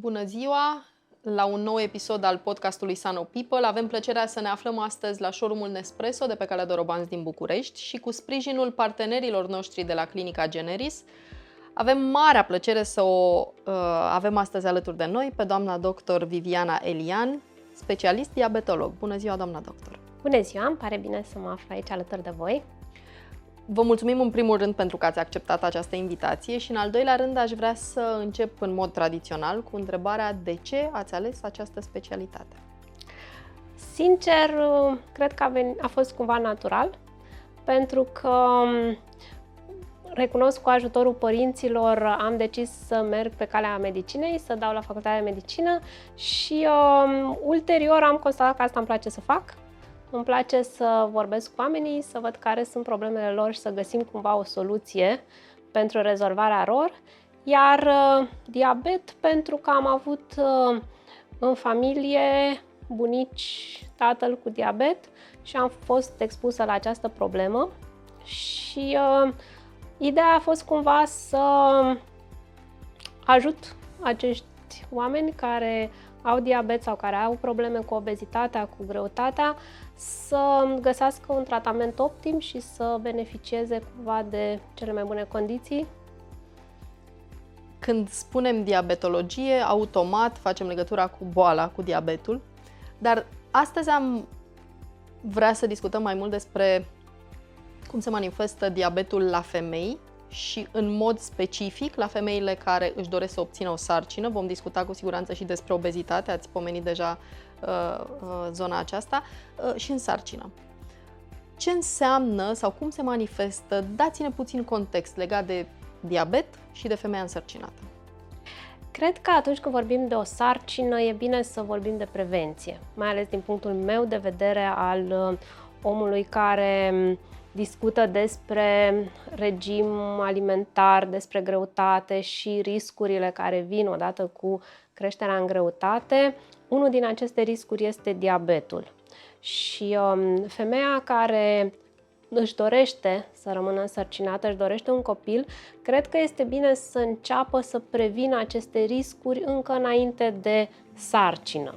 Bună ziua! La un nou episod al podcastului Sano People avem plăcerea să ne aflăm astăzi la showroom-ul Nespresso de pe Calea Dorobanți din București și cu sprijinul partenerilor noștri de la Clinica Generis avem marea plăcere să o avem astăzi alături de noi pe doamna dr. Viviana Elian, specialist diabetolog. Bună ziua, doamna doctor! Bună ziua! Îmi pare bine să mă aflu aici alături de voi. Vă mulțumim în primul rând pentru că ați acceptat această invitație și în al doilea rând aș vrea să încep în mod tradițional cu întrebarea de ce ați ales această specialitate. Sincer, cred că a fost cumva natural, pentru că recunosc cu ajutorul părinților am decis să merg pe calea medicinei, să dau la facultatea de medicină și ulterior am constatat că asta îmi place să fac. Îmi place să vorbesc cu oamenii, să văd care sunt problemele lor și să găsim cumva o soluție pentru rezolvarea lor. Iar diabet, pentru că am avut în familie bunici, tatăl cu diabet și am fost expusă la această problemă și ideea a fost cumva să ajut acești oameni care au diabet sau care au probleme cu obezitatea, cu greutatea, să găsească un tratament optim și să beneficieze cumva de cele mai bune condiții. Când spunem diabetologie, automat facem legătura cu boala, cu diabetul, dar astăzi am vrea să discutăm mai mult despre cum se manifestă diabetul la femei și în mod specific la femeile care își doresc să obțină o sarcină. Vom discuta cu siguranță și despre obezitate, ați pomenit deja zona aceasta, și în sarcină. Ce înseamnă sau cum se manifestă? Dați-ne puțin context legat de diabet și de femeia însărcinată. Cred că atunci când vorbim de o sarcină e bine să vorbim de prevenție, mai ales din punctul meu de vedere al omului care discută despre regim alimentar, despre greutate și riscurile care vin odată cu creșterea în greutate. Unul din aceste riscuri este diabetul. Și femeia care își dorește să rămână însărcinată, își dorește un copil, cred că este bine să înceapă să prevină aceste riscuri încă înainte de sarcină.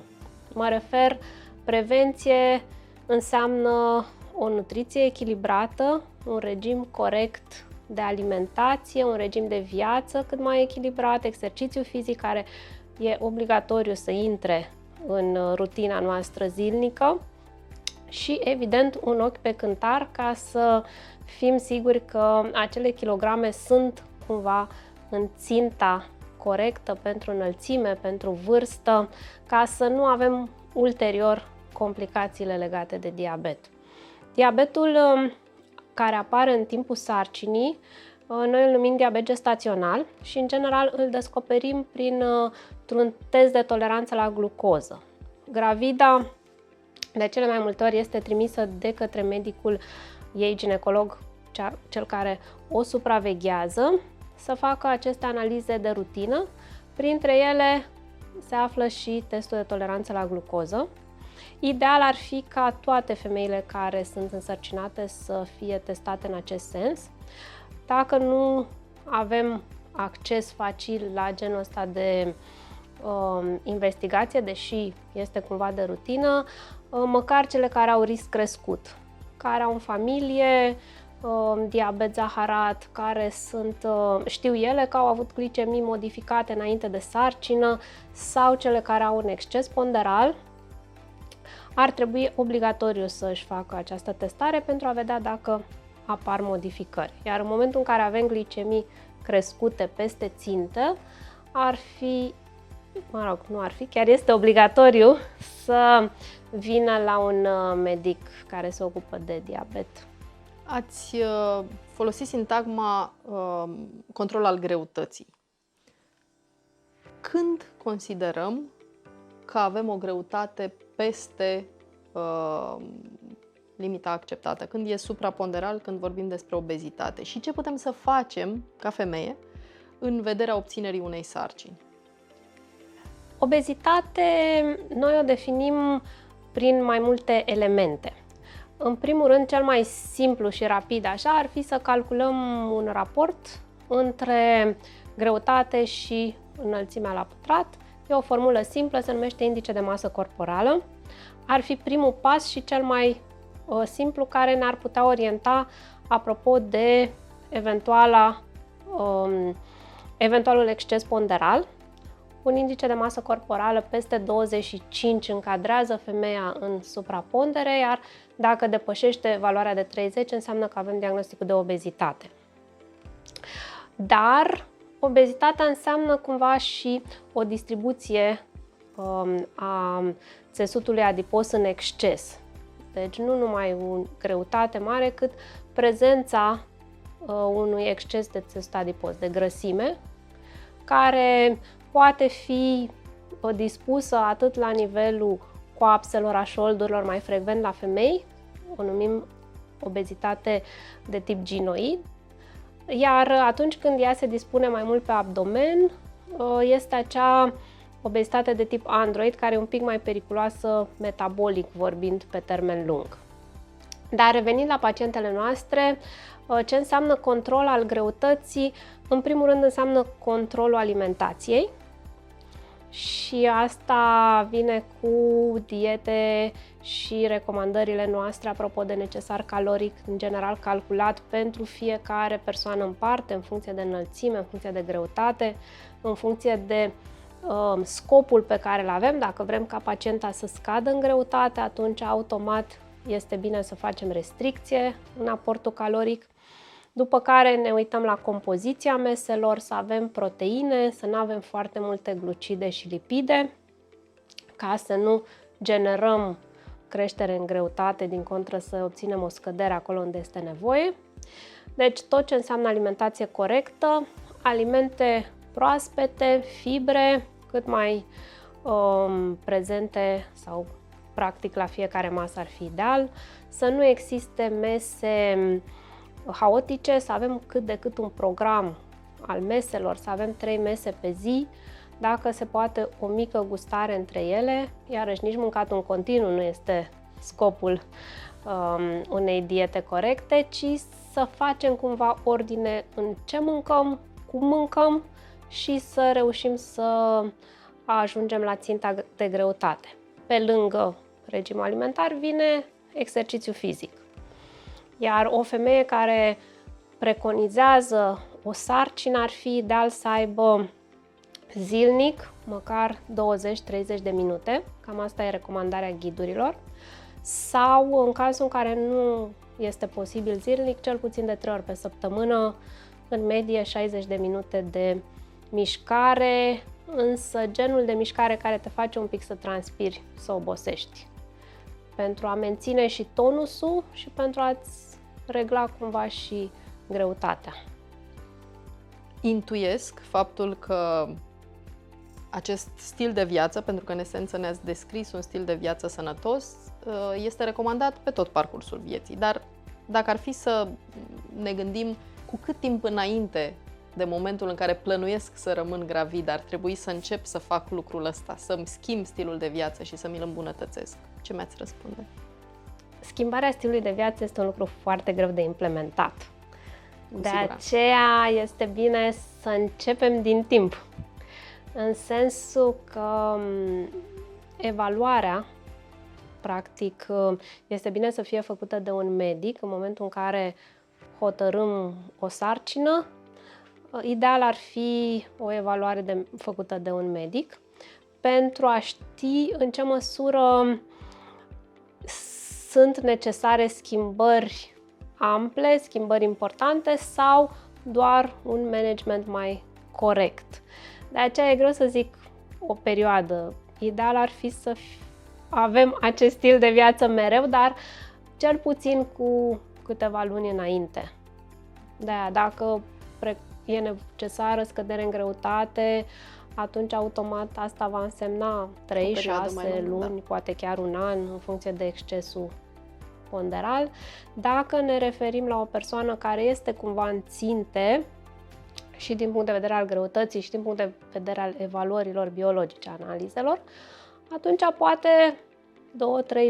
Mă refer, prevenție înseamnă o nutriție echilibrată, un regim corect de alimentație, un regim de viață cât mai echilibrat, exercițiu fizic care e obligatoriu să intre în rutina noastră zilnică și, evident, un ochi pe cântar ca să fim siguri că acele kilograme sunt cumva în ținta corectă pentru înălțime, pentru vârstă, ca să nu avem ulterior complicațiile legate de diabet. Diabetul care apare în timpul sarcinii, noi îl numim diabet gestațional și în general îl descoperim printr-un test de toleranță la glucoză. Gravida de cele mai multe ori este trimisă de către medicul ei ginecolog, cel care o supraveghează, să facă aceste analize de rutină. Printre ele se află și testul de toleranță la glucoză. Ideal ar fi ca toate femeile care sunt însărcinate să fie testate în acest sens. Dacă nu avem acces facil la genul ăsta de investigație, deși este cumva de rutină, măcar cele care au risc crescut, care au în familie diabet zaharat, care sunt, știu ele că au avut glicemii modificate înainte de sarcină sau cele care au un exces ponderal, ar trebui obligatoriu să-și facă această testare pentru a vedea dacă apar modificări. Iar în momentul în care avem glicemii crescute peste țintă, chiar este obligatoriu să vină la un medic care se ocupă de diabet. Ați folosit sintagma control al greutății. când considerăm că avem o greutate peste limita acceptată, când e supraponderal, când vorbim despre obezitate și ce putem să facem ca femeie în vederea obținerii unei sarcini. Obezitate noi o definim prin mai multe elemente. În primul rând, cel mai simplu și rapid așa ar fi să calculăm un raport între greutate și înălțimea la pătrat. E o formulă simplă, se numește indice de masă corporală. Ar fi primul pas și cel mai simplu care ne-ar putea orienta apropo de eventualul exces ponderal. Un indice de masă corporală peste 25 încadrează femeia în suprapondere, iar dacă depășește valoarea de 30, înseamnă că avem diagnosticul de obezitate. Dar obezitatea înseamnă cumva și o distribuție a țesutului adipos în exces. Deci nu numai o greutate mare, cât prezența unui exces de țesut adipos, de grăsime, care poate fi dispusă atât la nivelul coapselor, a șoldurilor, mai frecvent la femei, o numim obezitate de tip ginoid, iar atunci când ea se dispune mai mult pe abdomen, este acea obezitate de tip android, care e un pic mai periculoasă metabolic vorbind pe termen lung. Dar revenind la pacientele noastre, ce înseamnă control al greutății? În primul rând înseamnă controlul alimentației și asta vine cu diete și recomandările noastre apropo de necesar caloric, în general calculat pentru fiecare persoană în parte, în funcție de înălțime, în funcție de greutate, în funcție de scopul pe care îl avem. Dacă vrem ca pacienta să scadă în greutate, atunci automat este bine să facem restricție în aportul caloric, după care ne uităm la compoziția meselor, să avem proteine, să nu avem foarte multe glucide și lipide, ca să nu generăm creștere în greutate, din contră să obținem o scădere acolo unde este nevoie. Deci tot ce înseamnă alimentație corectă, alimente proaspete, fibre, cât mai prezente sau practic la fiecare masă ar fi ideal, să nu existe mese haotice, să avem cât de cât un program al meselor, să avem 3 mese pe zi, dacă se poate o mică gustare între ele, iarăși nici mâncatul în continuu nu este scopul unei diete corecte, ci să facem cumva ordine în ce mâncăm, cum mâncăm și să reușim să ajungem la ținta de greutate. Pe lângă regim alimentar vine exercițiu fizic. Iar o femeie care preconizează o sarcină ar fi ideal să aibă zilnic măcar 20-30 de minute, cam asta e recomandarea ghidurilor, sau în cazul în care nu este posibil zilnic, cel puțin de 3 ori pe săptămână, în medie 60 de minute de mișcare, însă genul de mișcare care te face un pic să transpiri, să obosești, pentru a menține și tonusul și pentru a-ți regla cumva și greutatea. Intuiesc faptul că acest stil de viață, pentru că în esență ne-ați descris un stil de viață sănătos, este recomandat pe tot parcursul vieții, dar dacă ar fi să ne gândim cu cât timp înainte de momentul în care plănuiesc să rămân gravidă, ar trebui să încep să fac lucrul ăsta, să-mi schimb stilul de viață și să mi-l îmbunătățesc, ce mi-ați răspunde? Schimbarea stilului de viață este un lucru foarte greu de implementat. De aceea este bine să începem din timp. În sensul că evaluarea, practic, este bine să fie făcută de un medic în momentul în care hotărâm o sarcină. Ideal ar fi o evaluare făcută de un medic pentru a ști în ce măsură sunt necesare schimbări ample, schimbări importante sau doar un management mai corect. De aceea e greu să zic o perioadă. Ideal ar fi să avem acest stil de viață mereu, dar cel puțin cu câteva luni înainte. De-aia, dacă e necesară scădere în greutate, atunci automat asta va însemna 3, 6 luni, poate chiar un an, în funcție de excesul ponderal. Dacă ne referim la o persoană care este cumva în ținte, și din punct de vedere al greutății, și din punct de vedere al evaluărilor biologice, analizelor, atunci poate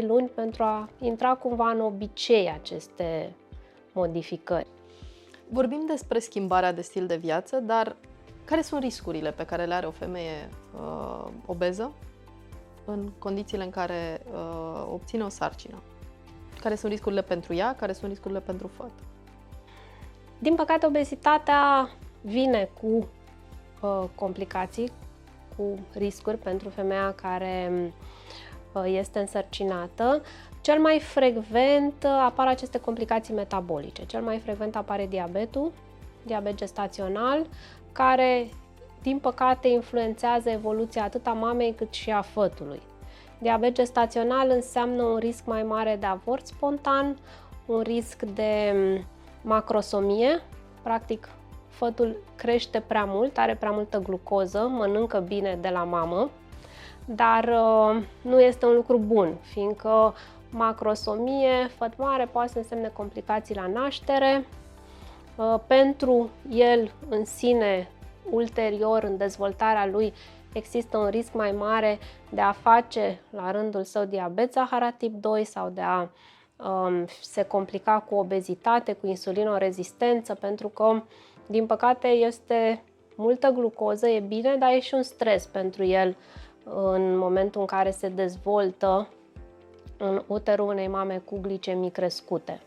2-3 luni pentru a intra cumva în obicei aceste modificări. Vorbim despre schimbarea de stil de viață, dar care sunt riscurile pe care le are o femeie obeză în condițiile în care obține o sarcină? Care sunt riscurile pentru ea, care sunt riscurile pentru fată? Din păcate, obezitatea vine cu complicații, cu riscuri pentru femeia care este însărcinată. Cel mai frecvent apar aceste complicații metabolice. Cel mai frecvent apare diabetul, diabet gestațional, care, din păcate, influențează evoluția atât a mamei cât și a fătului. Diabet gestațional înseamnă un risc mai mare de avort spontan, un risc de macrosomie, practic fătul crește prea mult, are prea multă glucoză, mănâncă bine de la mamă, dar nu este un lucru bun, fiindcă macrosomie, făt mare, poate să însemne complicații la naștere, pentru el în sine, ulterior, în dezvoltarea lui, există un risc mai mare de a face la rândul său diabet zaharat tip 2 sau de a se complica cu obezitate, cu insulinorezistență, pentru că, din păcate, este multă glucoză, e bine, dar e și un stres pentru el în momentul în care se dezvoltă în uterul unei mame cu glicemii crescute.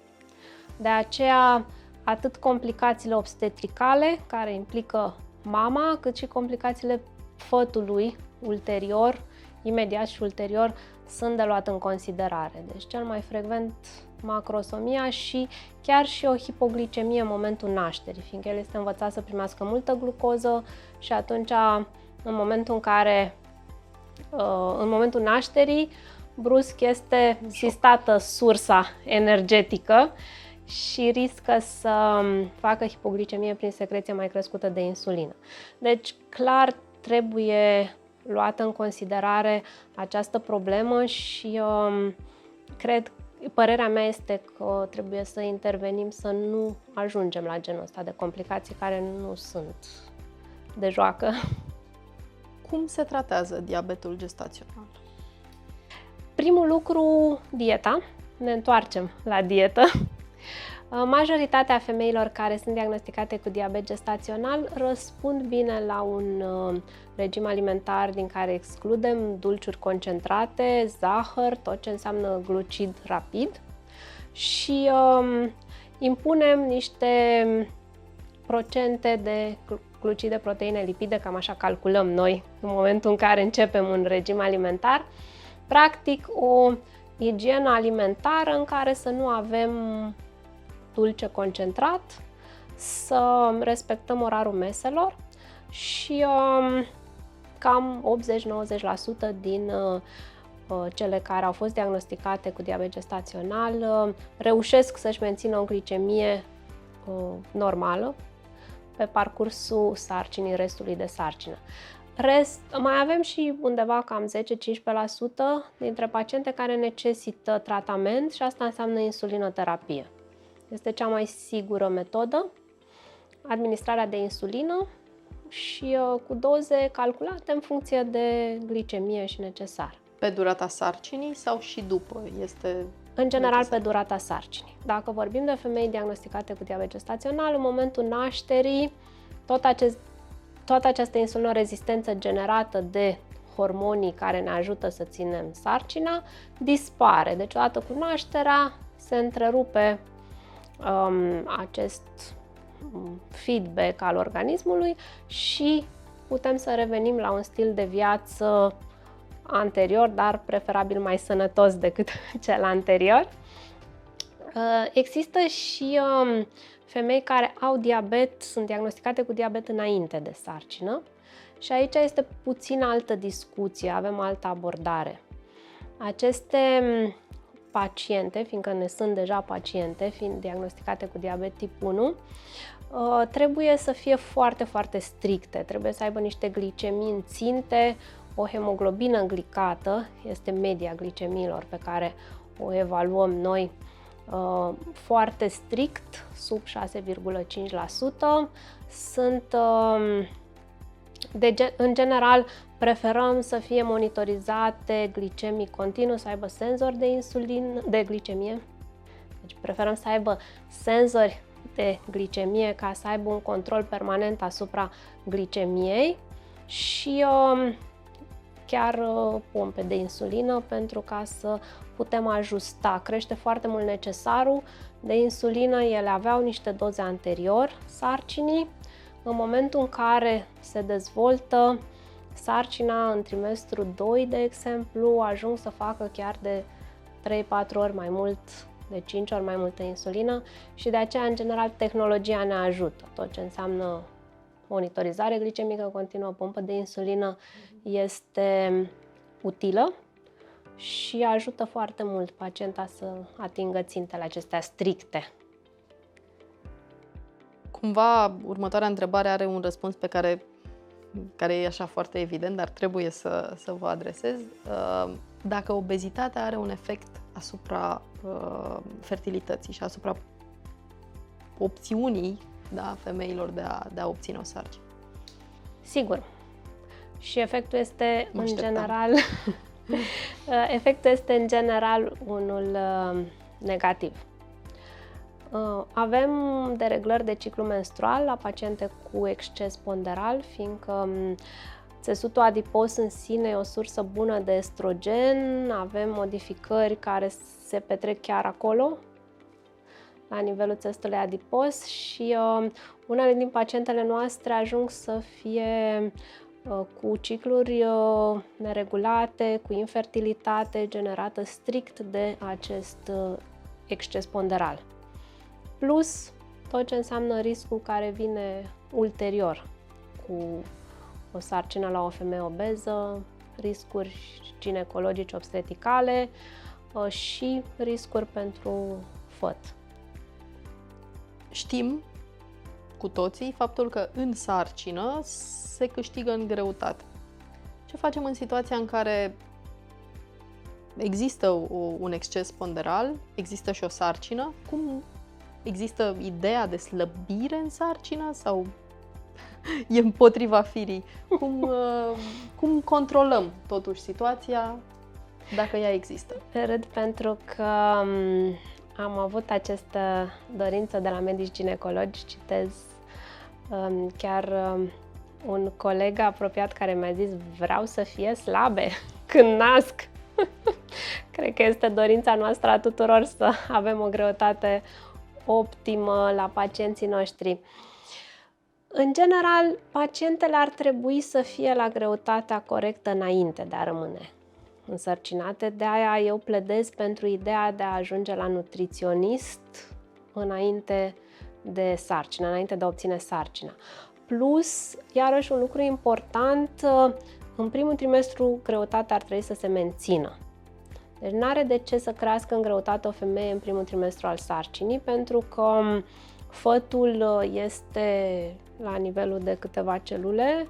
De aceea, atât complicațiile obstetricale, care implică mama, cât și complicațiile fătului ulterior, imediat și ulterior, sunt de luat în considerare. Deci cel mai frecvent macrosomia și chiar și o hipoglicemie în momentul nașterii, fiindcă el este învățat să primească multă glucoză și atunci în momentul nașterii brusc este sistată sursa energetică și riscă să facă hipoglicemie prin secreție mai crescută de insulină. Deci clar trebuie luată în considerare această problemă și părerea mea este că trebuie să intervenim să nu ajungem la genul ăsta de complicații care nu sunt de joacă. Cum se tratează diabetul gestațional? Primul lucru, dieta. Ne întoarcem la dietă. Majoritatea femeilor care sunt diagnosticate cu diabet gestațional răspund bine la un regim alimentar din care excludem dulciuri concentrate, zahăr, tot ce înseamnă glucid rapid și impunem niște procente de glucide, proteine, lipide, cam așa calculăm noi în momentul în care începem un regim alimentar. Practic o igienă alimentară în care să nu avem dulce concentrat, să respectăm orarul meselor și cam 80-90% din cele care au fost diagnosticate cu diabet gestațional reușesc să-și mențină o glicemie normală pe parcursul sarcinii, restului de sarcină. Mai avem și undeva cam 10-15% dintre paciente care necesită tratament și asta înseamnă insulinoterapie. Este cea mai sigură metodă, administrarea de insulină și cu doze calculate în funcție de glicemie și necesar. Pe durata sarcinii sau și după? În general necesar. Pe durata sarcinii. Dacă vorbim de femei diagnosticate cu diabet gestațional, în momentul nașterii, toată această insulinorezistență generată de hormonii care ne ajută să ținem sarcina dispare. Deci odată cu nașterea se întrerupe acest feedback al organismului și putem să revenim la un stil de viață anterior, dar preferabil mai sănătos decât cel anterior. Există și femei care au diabet, sunt diagnosticate cu diabet înainte de sarcină și aici este puțin altă discuție, avem altă abordare. Aceste paciente, fiindcă ne sunt deja paciente, fiind diagnosticate cu diabet tip 1, trebuie să fie foarte, foarte stricte. Trebuie să aibă niște glicemii în ținte, o hemoglobină glicată, este media glicemiilor pe care o evaluăm noi, foarte strict, sub 6,5%. În general, preferăm să fie monitorizate glicemii continuu, să aibă senzori de insulină, de glicemie. Deci preferăm să aibă senzori de glicemie ca să aibă un control permanent asupra glicemiei și chiar pompe de insulină, pentru ca să putem ajusta. Crește foarte mult necesarul de insulină, ele aveau niște doze anterior sarcinii. În momentul în care se dezvoltă sarcina, în trimestru 2, de exemplu, ajung să facă chiar de 3-4 ori mai mult, de 5 ori mai multă insulină și de aceea, în general, tehnologia ne ajută. Tot ce înseamnă monitorizare glicemică continuă, pompă de insulină, este utilă și ajută foarte mult pacienta să atingă țintele acestea stricte. Cumva, următoarea întrebare are un răspuns pe care e așa foarte evident, dar trebuie să vă adresez. Dacă obezitatea are un efect asupra fertilității și asupra opțiunii, da, femeilor de a obține o sarcină? Sigur. Și efectul este în general unul negativ. Avem dereglări de ciclu menstrual la paciente cu exces ponderal, fiindcă țesutul adipos în sine e o sursă bună de estrogen, avem modificări care se petrec chiar acolo, la nivelul țesutului adipos și unele din pacientele noastre ajung să fie cu cicluri neregulate, cu infertilitate generată strict de acest exces ponderal. Plus tot ce înseamnă riscul care vine ulterior cu o sarcină la o femeie obeză, riscuri ginecologice obstetricale și riscuri pentru făt. Știm cu toții faptul că în sarcină se câștigă în greutate. Ce facem în situația în care există un exces ponderal, există și o sarcină? Cum există ideea de slăbire în sarcină sau e împotriva firii? Cum controlăm totuși situația dacă ea există? Râd pentru că am avut această dorință de la medici ginecologi, citez chiar un coleg apropiat care mi-a zis: vreau să fie slabe când nasc. Cred că este dorința noastră a tuturor să avem o greutate optimă la pacienții noștri. În general, pacientele ar trebui să fie la greutatea corectă înainte de a rămâne însărcinate. De aia eu pledez pentru ideea de a ajunge la nutriționist înainte de sarcină, înainte de a obține sarcina. Plus, iarăși un lucru important, în primul trimestru greutatea ar trebui să se mențină. Deci n-are de ce să crească în greutate o femeie în primul trimestru al sarcinii, pentru că fătul este la nivelul de câteva celule,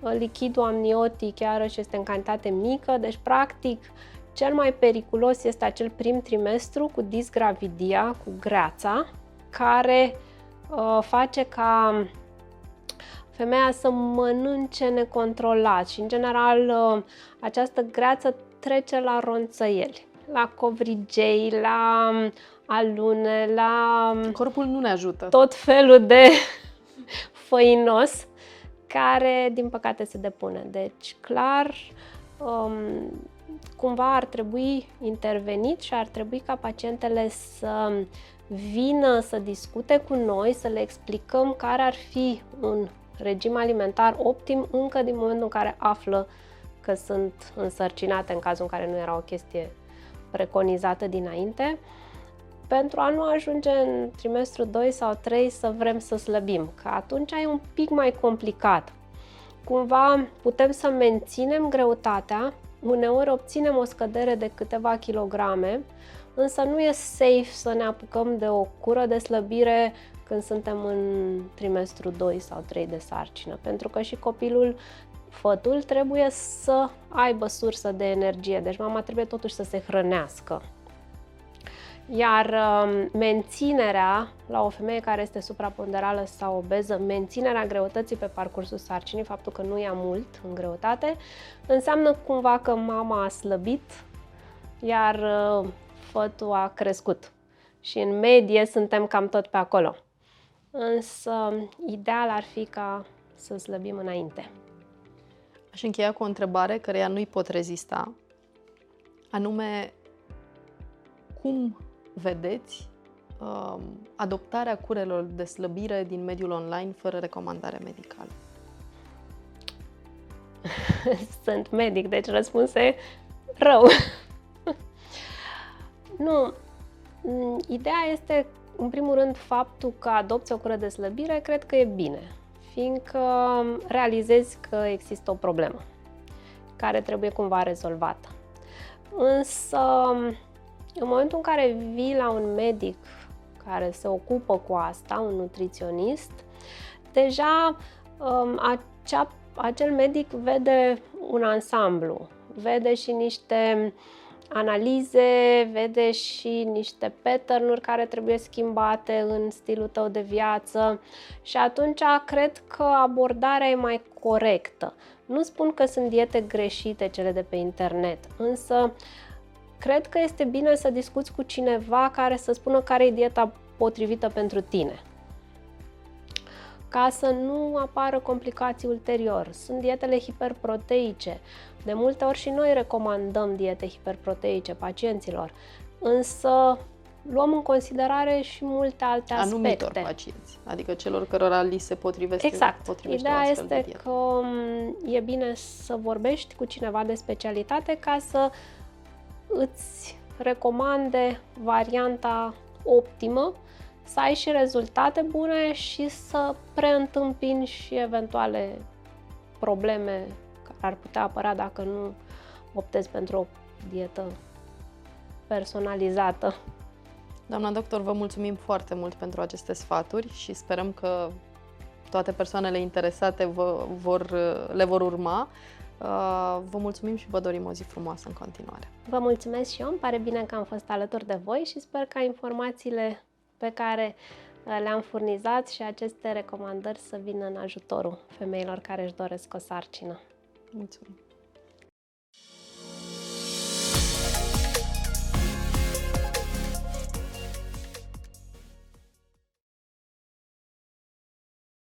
lichidul amniotic iarăși este în cantitate mică, deci practic cel mai periculos este acel prim trimestru cu disgravidia, cu greața, care face ca femeia să mănânce necontrolat și în general această greață trece la ronțăieli, la covrigei, la alune, la... Corpul nu ne ajută. Tot felul de făinos care, din păcate, se depune. Deci, clar, cumva ar trebui intervenit și ar trebui ca pacientele să vină să discute cu noi, să le explicăm care ar fi un regim alimentar optim încă din momentul în care află că sunt însărcinate, în cazul în care nu era o chestie preconizată dinainte, pentru a nu ajunge în trimestru 2 sau 3 să vrem să slăbim, că atunci e un pic mai complicat. Cumva putem să menținem greutatea, uneori obținem o scădere de câteva kilograme, însă nu e safe să ne apucăm de o cură de slăbire când suntem în trimestru 2 sau 3 de sarcină, pentru că și copilul, fătul, trebuie să aibă sursă de energie, deci mama trebuie totuși să se hrănească. Iar menținerea la o femeie care este supraponderală sau obeză, menținerea greutății pe parcursul sarcinii, faptul că nu ia mult în greutate, înseamnă cumva că mama a slăbit, iar fătul a crescut. Și în medie suntem cam tot pe acolo. Însă ideal ar fi ca să slăbim înainte. Aș încheia cu o întrebare căreia nu-i pot rezista, anume, cum vedeți adoptarea curelor de slăbire din mediul online fără recomandare medicală? Sunt medic, deci răspunse rău. Nu. Ideea este, în primul rând, faptul că adopți o cură de slăbire, cred că e bine, fiindcă realizezi că există o problemă care trebuie cumva rezolvată. Însă, în momentul în care vii la un medic care se ocupă cu asta, un nutriționist, deja acel medic vede un ansamblu, vede și niște analize, vede și niște pattern-uri care trebuie schimbate în stilul tău de viață și atunci cred că abordarea e mai corectă. Nu spun că sunt diete greșite cele de pe internet, însă cred că este bine să discuți cu cineva care să spună care e dieta potrivită pentru tine, ca să nu apară complicații ulterior. Sunt dietele hiperproteice. De multe ori și noi recomandăm diete hiperproteice pacienților, însă luăm în considerare și multe alte aspecte. Anumitor pacienți, adică celor cărora li se potrivește. Exact. Ideea este că e bine să vorbești cu cineva de specialitate ca să îți recomande varianta optimă, să ai și rezultate bune și să preîntâmpini și eventuale probleme care ar putea apărea dacă nu optezi pentru o dietă personalizată. Doamna doctor, vă mulțumim foarte mult pentru aceste sfaturi și sperăm că toate persoanele interesate le vor urma. Vă mulțumim și vă dorim o zi frumoasă în continuare. Vă mulțumesc și eu, îmi pare bine că am fost alături de voi și sper că informațiile pe care le-am furnizat și aceste recomandări să vină în ajutorul femeilor care își doresc o sarcină. Mulțumim!